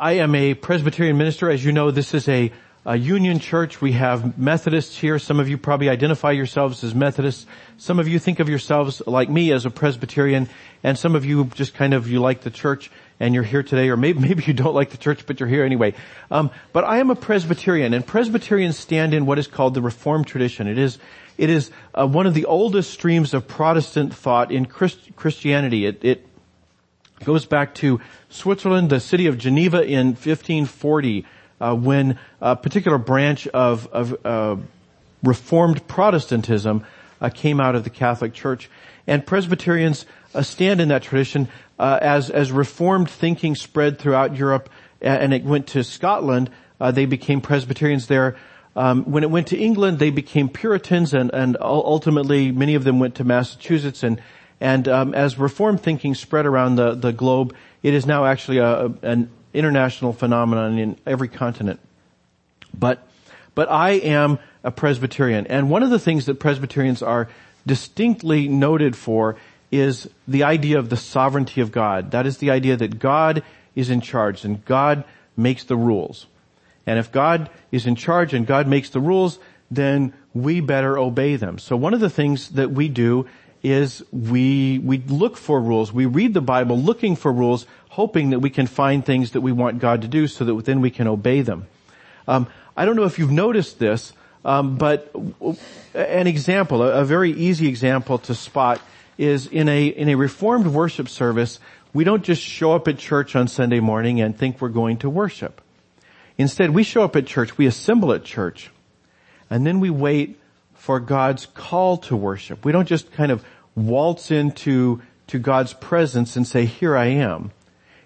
I am a Presbyterian minister. As you know, this is a union church. We have Methodists here. Some of you probably identify yourselves as Methodists. Some of you think of yourselves, like me, as a Presbyterian. And some of you just kind of, you like the church and you're here today. Or maybe you don't like the church, but you're here anyway. But I am a Presbyterian, and Presbyterians stand in what is called the Reformed tradition. It is one of the oldest streams of Protestant thought in Christianity. It goes back to Switzerland, the city of Geneva in 1540, when a particular branch of Reformed Protestantism came out of the Catholic Church. And Presbyterians stand in that tradition as Reformed thinking spread throughout Europe, and it went to Scotland. They became Presbyterians there. When it went to England, they became Puritans, and ultimately many of them went to Massachusetts. And as Reformed thinking spread around the globe, it is now actually an international phenomenon in every continent. But I am a Presbyterian. And one of the things that Presbyterians are distinctly noted for is the idea of the sovereignty of God. That is the idea that God is in charge and God makes the rules. And if God is in charge and God makes the rules, then we better obey them. So one of the things that we do is we look for rules. We read the Bible looking for rules, hoping that we can find things that we want God to do so that then we can obey them. I don't know if you've noticed this, but an example, a very easy example to spot is in a Reformed worship service, we don't just show up at church on Sunday morning and think we're going to worship. Instead, we show up at church, we assemble at church, and then we wait for God's call to worship. We don't just kind of waltz into God's presence and say, "Here I am."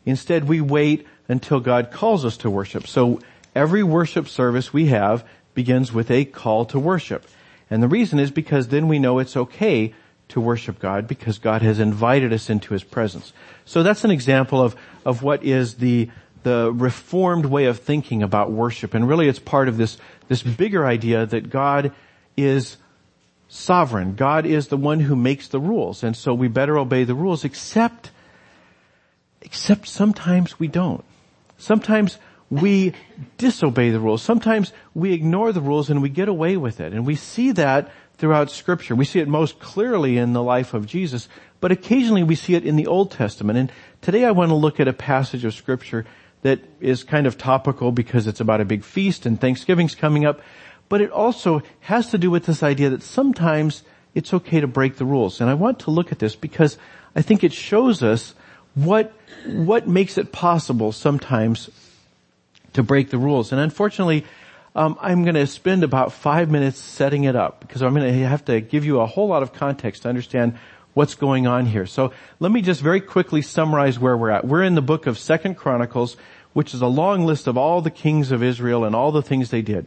Instead, we wait until God calls us to worship. So every worship service we have begins with a call to worship. And the reason is because then we know it's okay to worship God because God has invited us into His presence. So that's an example of what is the Reformed way of thinking about worship. And really it's part of this bigger idea that God is sovereign. God is the one who makes the rules, and so we better obey the rules, except sometimes we don't. Sometimes we disobey the rules. Sometimes we ignore the rules and we get away with it. And we see that throughout Scripture. We see it most clearly in the life of Jesus, but occasionally we see it in the Old Testament. And today I want to look at a passage of Scripture that is kind of topical because it's about a big feast and Thanksgiving's coming up. But it also has to do with this idea that sometimes it's okay to break the rules. And I want to look at this because I think it shows us what makes it possible sometimes to break the rules. And unfortunately, I'm going to spend about 5 minutes setting it up because I'm going to have to give you a whole lot of context to understand what's going on here. So let me just very quickly summarize where we're at. We're in the book of Second Chronicles, which is a long list of all the kings of Israel and all the things they did.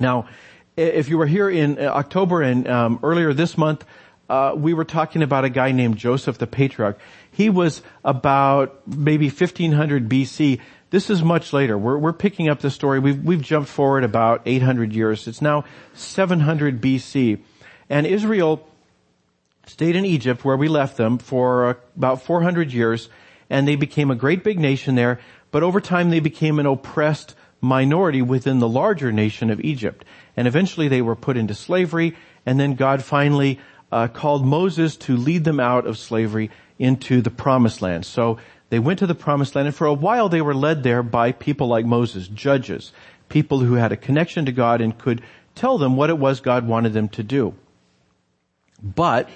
Now, if you were here in October and earlier this month, we were talking about a guy named Joseph the Patriarch. He was about maybe 1500 BC. This is much later. We're picking up the story. We've jumped forward about 800 years. It's now 700 BC. And Israel stayed in Egypt where we left them for about 400 years, and they became a great big nation there, but over time they became an oppressed minority within the larger nation of Egypt. And eventually they were put into slavery, and then God finally called Moses to lead them out of slavery into the Promised Land. So they went to the Promised Land, and for a while they were led there by people like Moses, judges, people who had a connection to God and could tell them what it was God wanted them to do. But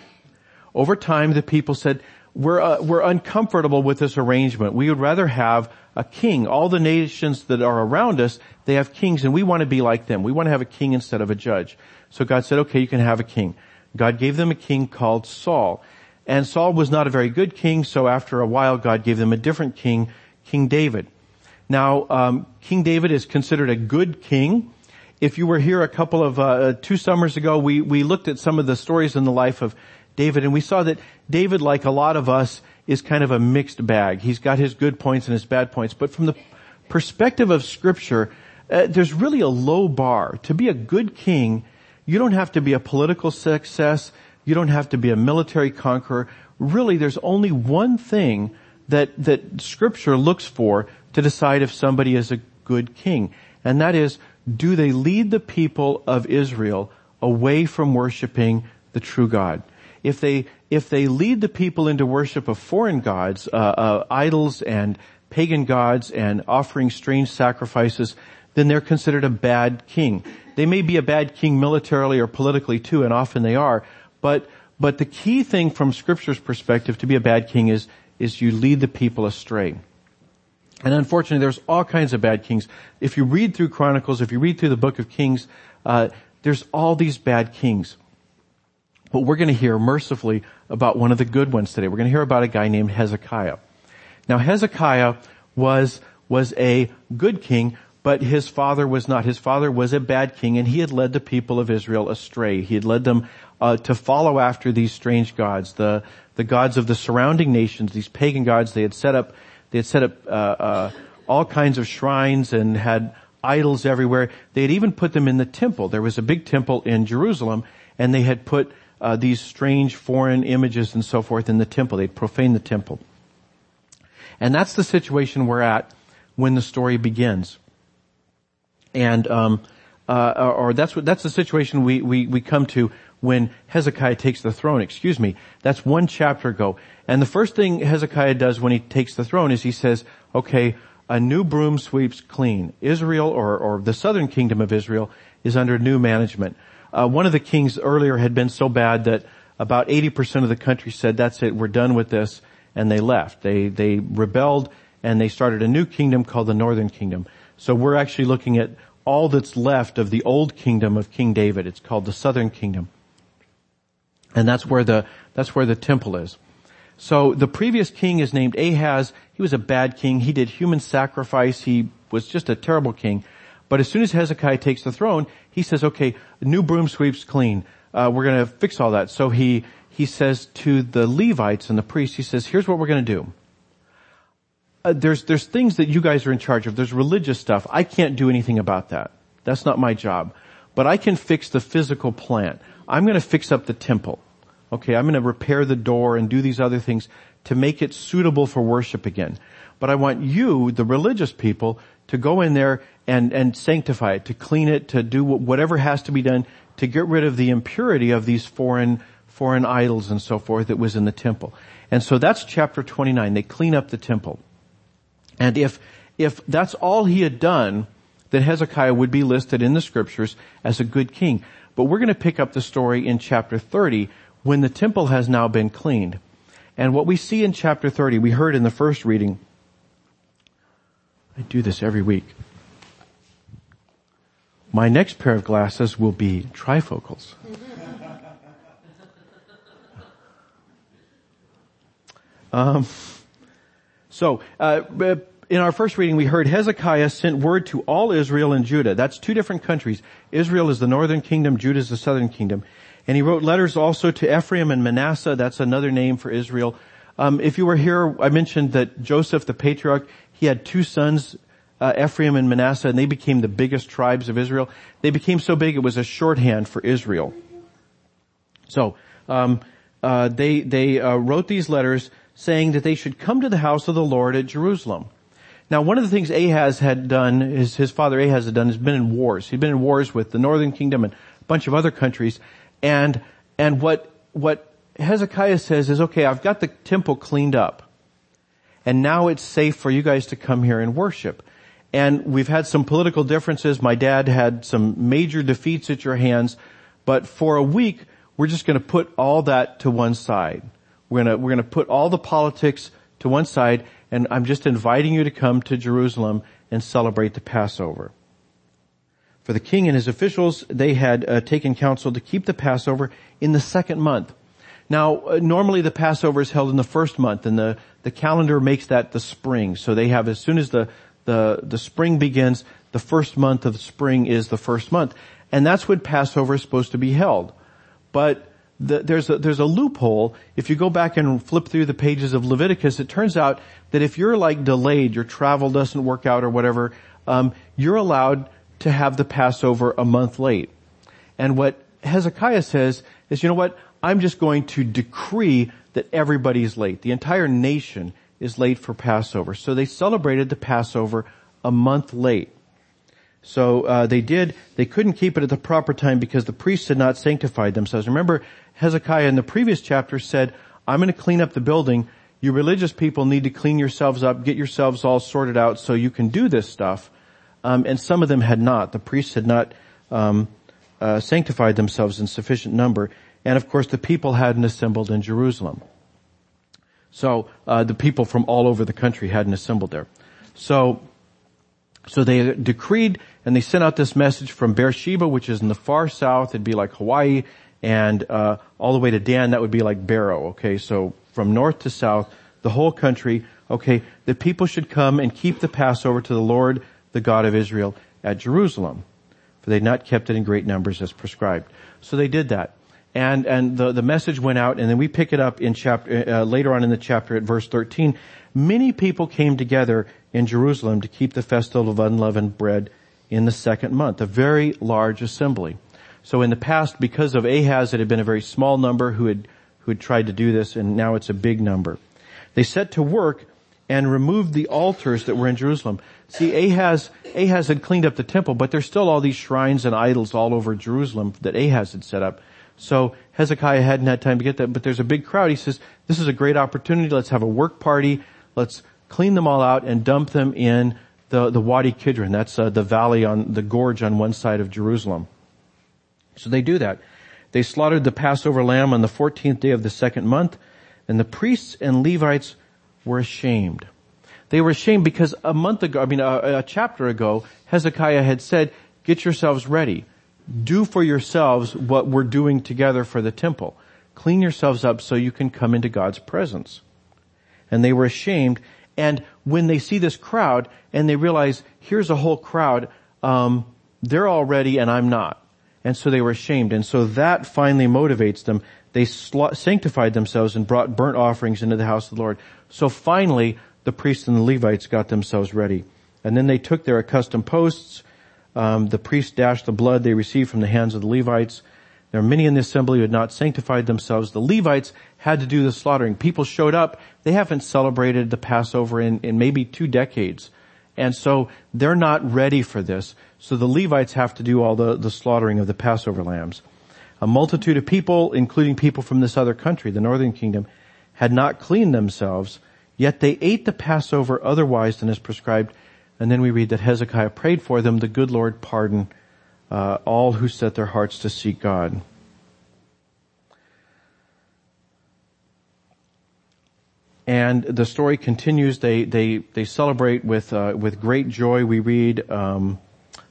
over time the people said, we're uncomfortable with this arrangement. We would rather have a king. All the nations that are around us, they have kings, and we want to be like them. We want to have a king instead of a judge. So God said, okay, you can have a king. God gave them a king called Saul. And Saul was not a very good king, so after a while God gave them a different king, King David. Now, King David is considered a good king. If you were here two summers ago, we looked at some of the stories in the life of David, and we saw that David, like a lot of us, is kind of a mixed bag. He's got his good points and his bad points. But from the perspective of Scripture, there's really a low bar. To be a good king, you don't have to be a political success. You don't have to be a military conqueror. Really, there's only one thing that Scripture looks for to decide if somebody is a good king. And that is, do they lead the people of Israel away from worshiping the true God? If they lead the people into worship of foreign gods, idols and pagan gods and offering strange sacrifices, then they're considered a bad king. They may be a bad king militarily or politically too, and often they are, but the key thing from Scripture's perspective to be a bad king is you lead the people astray. And unfortunately, there's all kinds of bad kings. If you read through Chronicles, if you read through the book of Kings, there's all these bad kings. But we're going to hear, mercifully, about one of the good ones today. We're going to hear about a guy named Hezekiah. Now, Hezekiah was a good king, but his father was not. His father was a bad king, and he had led the people of Israel astray. He had led them to follow after these strange gods, the gods of the surrounding nations, these pagan gods. They had set up all kinds of shrines and had idols everywhere. They had even put them in the temple. There was a big temple in Jerusalem, and they had put these strange foreign images and so forth in the temple. They'd profaned the temple. And that's the situation we're at when the story begins. And that's the situation we come to when Hezekiah takes the throne. Excuse me. That's one chapter ago. And the first thing Hezekiah does when he takes the throne is he says, okay, a new broom sweeps clean. Israel, or the southern kingdom of Israel, is under new management. One of the kings earlier had been so bad that about 80% of the country said, that's it, we're done with this, and they left. They rebelled, and they started a new kingdom called the northern kingdom. So we're actually looking at all that's left of the old kingdom of King David. It's called the southern kingdom. And that's where the temple is. So the previous king is named Ahaz. He was a bad king. He did human sacrifice. He was just a terrible king. But as soon as Hezekiah takes the throne, he says, okay, new broom sweeps clean. We're going to fix all that. So he says to the Levites and the priests, he says, here's what we're going to do. There's things that you guys are in charge of. There's religious stuff. I can't do anything about that. That's not my job. But I can fix the physical plant. I'm going to fix up the temple. Okay, I'm going to repair the door and do these other things to make it suitable for worship again. But I want you, the religious people, to go in there and sanctify it, to clean it, to do whatever has to be done to get rid of the impurity of these foreign idols and so forth that was in the temple. And so that's chapter 29. They clean up the temple. And if that's all he had done, then Hezekiah would be listed in the Scriptures as a good king. But we're going to pick up the story in chapter 30 when the temple has now been cleaned. And what we see in chapter 30, we heard in the first reading. I do this every week. My next pair of glasses will be trifocals. In our first reading, we heard Hezekiah sent word to all Israel and Judah. That's two different countries. Israel is the northern kingdom, Judah is the southern kingdom. And he wrote letters also to Ephraim and Manasseh. That's another name for Israel. If you were here, I mentioned that Joseph the Patriarch, he had two sons, Ephraim and Manasseh, and they became the biggest tribes of Israel. They became so big it was a shorthand for Israel. So they wrote these letters saying that they should come to the house of the Lord at Jerusalem. Now, one of the things Ahaz had done, his father Ahaz had done, has been in wars. He'd been in wars with the northern kingdom and a bunch of other countries. And what Hezekiah says is, okay, I've got the temple cleaned up, and now it's safe for you guys to come here and worship. And we've had some political differences. My dad had some major defeats at your hands, but for a week, we're just going to put all that to one side. We're going to put all the politics to one side, and I'm just inviting you to come to Jerusalem and celebrate the Passover. For the king and his officials, they had taken counsel to keep the Passover in the second month. Now, normally the Passover is held in the first month, and the calendar makes that the spring. So they have, as soon as the spring begins, the first month of spring is the first month. And that's when Passover is supposed to be held. But there's a loophole. If you go back and flip through the pages of Leviticus, it turns out that if you're like delayed, your travel doesn't work out or whatever, you're allowed to have the Passover a month late. And what Hezekiah says is, you know what? I'm just going to decree that everybody's late. The entire nation is late for Passover. So they celebrated the Passover a month late. So they couldn't keep it at the proper time because the priests had not sanctified themselves. Remember, Hezekiah in the previous chapter said, I'm going to clean up the building. You religious people need to clean yourselves up, get yourselves all sorted out so you can do this stuff. And some of them had not. The priests had not sanctified themselves in sufficient number. And of course, the people hadn't assembled in Jerusalem. So the people from all over the country hadn't assembled there. So they decreed, and they sent out this message from Beersheba, which is in the far south. It'd be like Hawaii, and all the way to Dan, that would be like Barrow, okay? So from north to south, the whole country, okay, the people should come and keep the Passover to the Lord, the God of Israel, at Jerusalem, for they had not kept it in great numbers as prescribed. So they did that. And the message went out, and then we pick it up in chapter, later on in the chapter at verse 13. Many people came together in Jerusalem to keep the festival of unleavened bread in the second month, a very large assembly. So in the past, because of Ahaz, it had been a very small number who had tried to do this, and now it's a big number. They set to work and removed the altars that were in Jerusalem. See, Ahaz had cleaned up the temple, but there's still all these shrines and idols all over Jerusalem that Ahaz had set up. So Hezekiah hadn't had time to get that, but there's a big crowd. He says, this is a great opportunity. Let's have a work party. Let's clean them all out and dump them in the Wadi Kidron. That's the valley on the gorge on one side of Jerusalem. So they do that. They slaughtered the Passover lamb on the 14th day of the second month, and the priests and Levites were ashamed. They were ashamed because a chapter ago, Hezekiah had said, get yourselves ready. Do for yourselves what we're doing together for the temple. Clean yourselves up so you can come into God's presence. And they were ashamed. And when they see this crowd and they realize, here's a whole crowd, they're all ready and I'm not. And so they were ashamed. And so that finally motivates them. They sanctified themselves and brought burnt offerings into the house of the Lord. So finally, the priests and the Levites got themselves ready. And then they took their accustomed posts. The priests dashed the blood they received from the hands of the Levites. There are many in the assembly who had not sanctified themselves. The Levites had to do the slaughtering. People showed up. They haven't celebrated the Passover in maybe 2 decades. And so they're not ready for this. So the Levites have to do all the slaughtering of the Passover lambs. A multitude of people, including people from this other country, the northern kingdom, had not cleaned themselves, yet they ate the Passover otherwise than is prescribed. And then we read that Hezekiah prayed for them, the good Lord pardon all who set their hearts to seek God. And the story continues. They celebrate with great joy. We read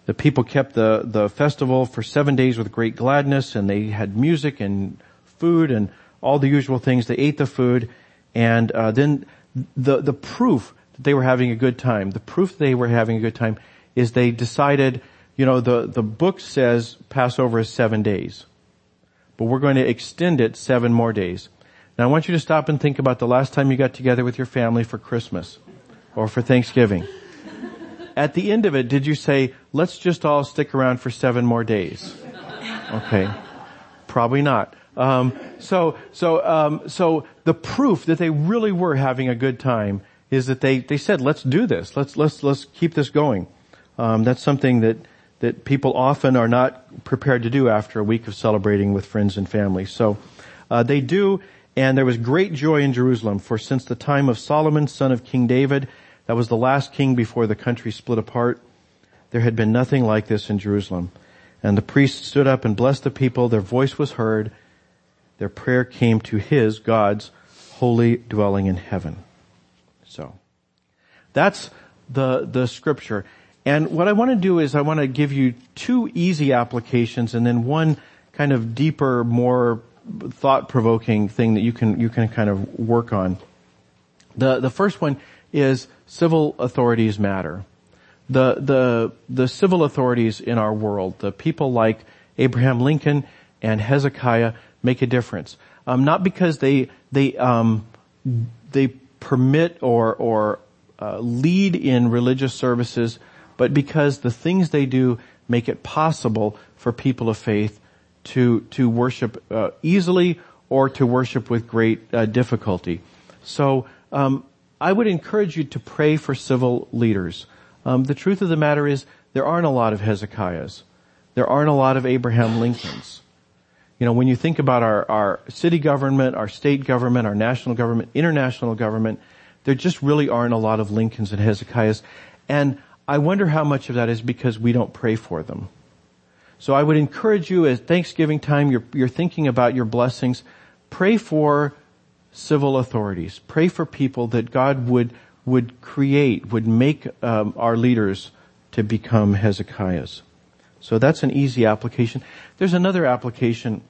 the people kept the festival for 7 days with great gladness, and they had music and food and all the usual things. They ate the food, and then the proof they were having a good time. The proof they were having a good time is they decided, the book says Passover is 7 days, but we're going to extend it 7 more days. Now I want you to stop and think about the last time you got together with your family for Christmas or for Thanksgiving. At the end of it, did you say, let's just all stick around for 7 more days? Okay. Probably not. So the proof that they really were having a good time is that they said, let's do this. Let's keep this going. That's something that people often are not prepared to do after a week of celebrating with friends and family. So, they do, and there was great joy in Jerusalem, for since the time of Solomon, son of King David, that was the last king before the country split apart, there had been nothing like this in Jerusalem. And the priests stood up and blessed the people. Their voice was heard. Their prayer came to his, God's, holy dwelling in heaven. So that's the scripture. And what I want to do is I want to give you 2 easy applications and then one kind of deeper, more thought-provoking thing that you can kind of work on. The first one is civil authorities matter. The civil authorities in our world, the people like Abraham Lincoln and Hezekiah, make a difference. Not because they permit or lead in religious services, but because the things they do make it possible for people of faith to worship easily or to worship with great difficulty. So I would encourage you to pray for civil leaders. The truth of the matter is there aren't a lot of Hezekiahs. There aren't a lot of Abraham Lincolns. You know, when you think about our city government, our state government, our national government, international government, there just really aren't a lot of Lincolns and Hezekiahs. And I wonder how much of that is because we don't pray for them. So I would encourage you at Thanksgiving time, you're thinking about your blessings, pray for civil authorities. Pray for people that God would create, would make our leaders to become Hezekiahs. So that's an easy application. There's another application.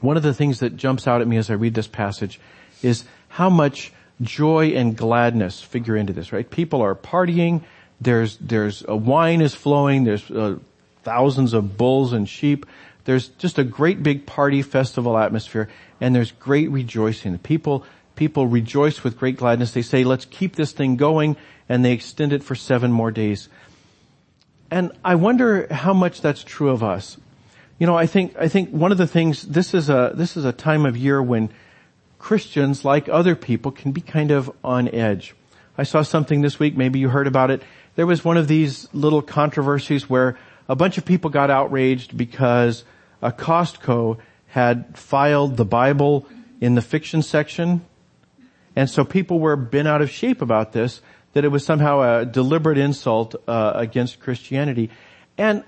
One of the things that jumps out at me as I read this passage is how much joy and gladness figure into this, right? People are partying. There's wine is flowing. There's thousands of bulls and sheep. There's just a great big party festival atmosphere, and there's great rejoicing. The people rejoice with great gladness. They say, let's keep this thing going, and they extend it for 7 more days. And I wonder how much that's true of us. You know, I think one of the things, this is a time of year when Christians, like other people, can be kind of on edge. I saw something this week, maybe you heard about it. There was one of these little controversies where a bunch of people got outraged because a Costco had filed the Bible in the fiction section. And so people were bent out of shape about this, that it was somehow a deliberate insult against Christianity. And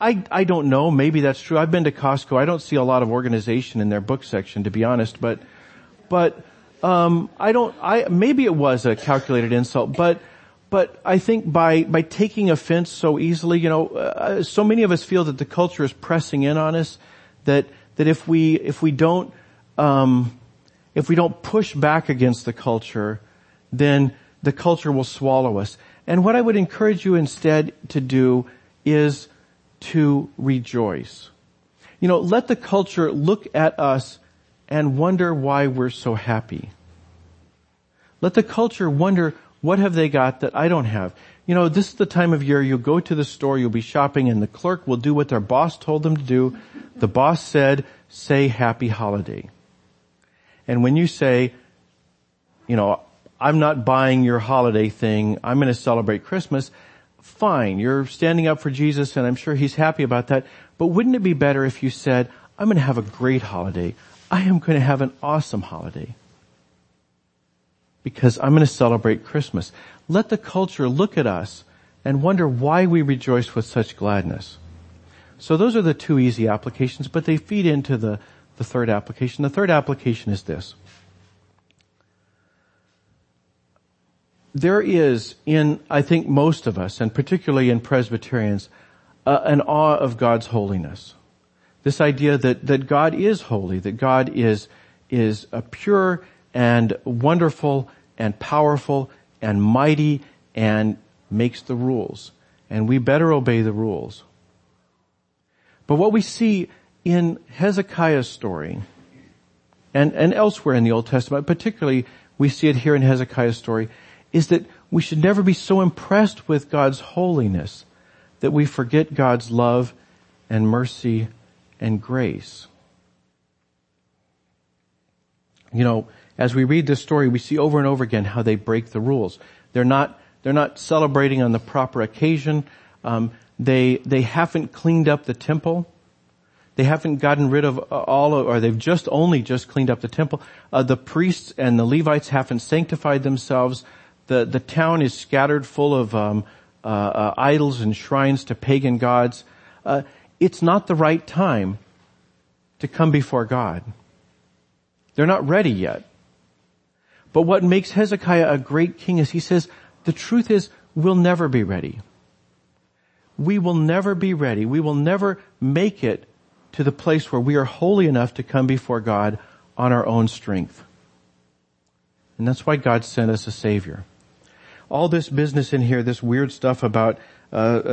I don't know, maybe that's true. I've been to Costco. I don't see a lot of organization in their book section, to be honest, but maybe it was a calculated insult, but I think by taking offense so easily, you know, so many of us feel that the culture is pressing in on us, that if we don't push back against the culture, then the culture will swallow us. And what I would encourage you instead to do is to rejoice. You know, let the culture look at us and wonder why we're so happy. Let the culture wonder, what have they got that I don't have? You know, this is the time of year you'll go to the store, you'll be shopping, and the clerk will do what their boss told them to do. The boss said, say happy holiday. And when you say, you know, I'm not buying your holiday thing, I'm going to celebrate Christmas, fine, you're standing up for Jesus, and I'm sure he's happy about that. But wouldn't it be better if you said, I'm going to have a great holiday. I am going to have an awesome holiday, because I'm going to celebrate Christmas. Let the culture look at us and wonder why we rejoice with such gladness. So those are the 2 easy applications, but they feed into the 3rd application. The 3rd application is this. There is in, I think, most of us, and particularly in Presbyterians, an awe of God's holiness. This idea that God is holy, that God is a pure and wonderful and powerful and mighty and makes the rules. And we better obey the rules. But what we see in Hezekiah's story and elsewhere in the Old Testament, particularly we see it here in Hezekiah's story, is that we should never be so impressed with God's holiness that we forget God's love and mercy and grace. You know, as we read this story, we see over and over again how they break the rules. They're not celebrating on the proper occasion. They haven't cleaned up the temple. They haven't gotten rid of they've just cleaned up the temple. The priests and the Levites haven't sanctified themselves. The town is scattered full of idols and shrines to pagan gods. It's not the right time to come before God. They're not ready yet. But what makes Hezekiah a great king is he says, the truth is, we'll never be ready. We will never be ready. We will never make it to the place where we are holy enough to come before God on our own strength. And that's why God sent us a Savior. All this business in here, this weird stuff about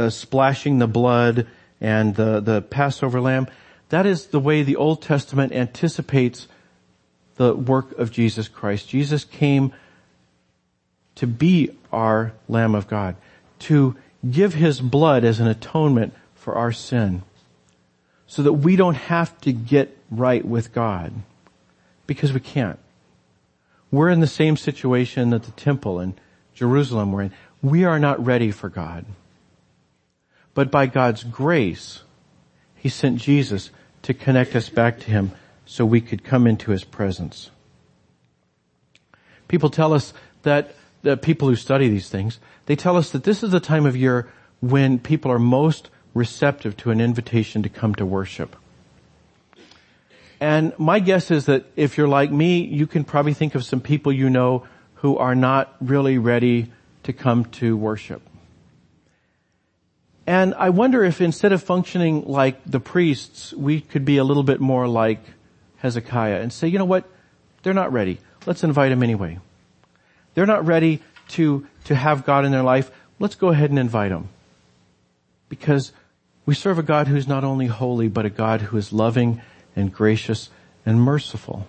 splashing the blood and the Passover lamb, that is the way the Old Testament anticipates the work of Jesus Christ. Jesus came to be our Lamb of God, to give his blood as an atonement for our sin, so that we don't have to get right with God, because we can't. We're in the same situation that the temple in Jerusalem were in. We are not ready for God. But by God's grace, He sent Jesus to connect us back to Him so we could come into His presence. People tell us that, the people who study these things, they tell us that this is the time of year when people are most receptive to an invitation to come to worship. And my guess is that if you're like me, you can probably think of some people you know who are not really ready to come to worship. And I wonder if instead of functioning like the priests, we could be a little bit more like Hezekiah and say, you know what? They're not ready. Let's invite them anyway. They're not ready to have God in their life. Let's go ahead and invite them. Because we serve a God who's not only holy, but a God who is loving and gracious and merciful.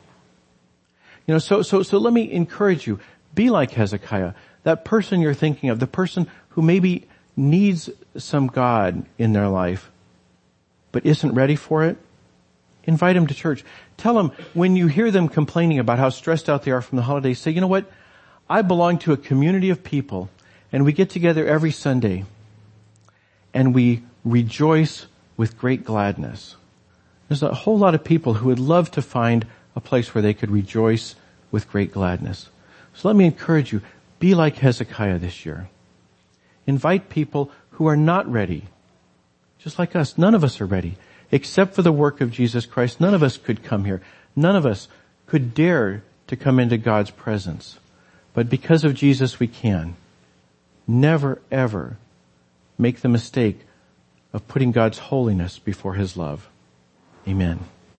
You know, so let me encourage you, be like Hezekiah, that person you're thinking of, the person who maybe needs some God in their life, but isn't ready for it. Invite them to church. Tell them when you hear them complaining about how stressed out they are from the holidays, say, you know what? I belong to a community of people, and we get together every Sunday, and we rejoice with great gladness. There's a whole lot of people who would love to find a place where they could rejoice with great gladness. So let me encourage you, be like Hezekiah this year. Invite people who are not ready, just like us. None of us are ready. Except for the work of Jesus Christ, none of us could come here. None of us could dare to come into God's presence. But because of Jesus, we can. Never, ever make the mistake of putting God's holiness before His love. Amen.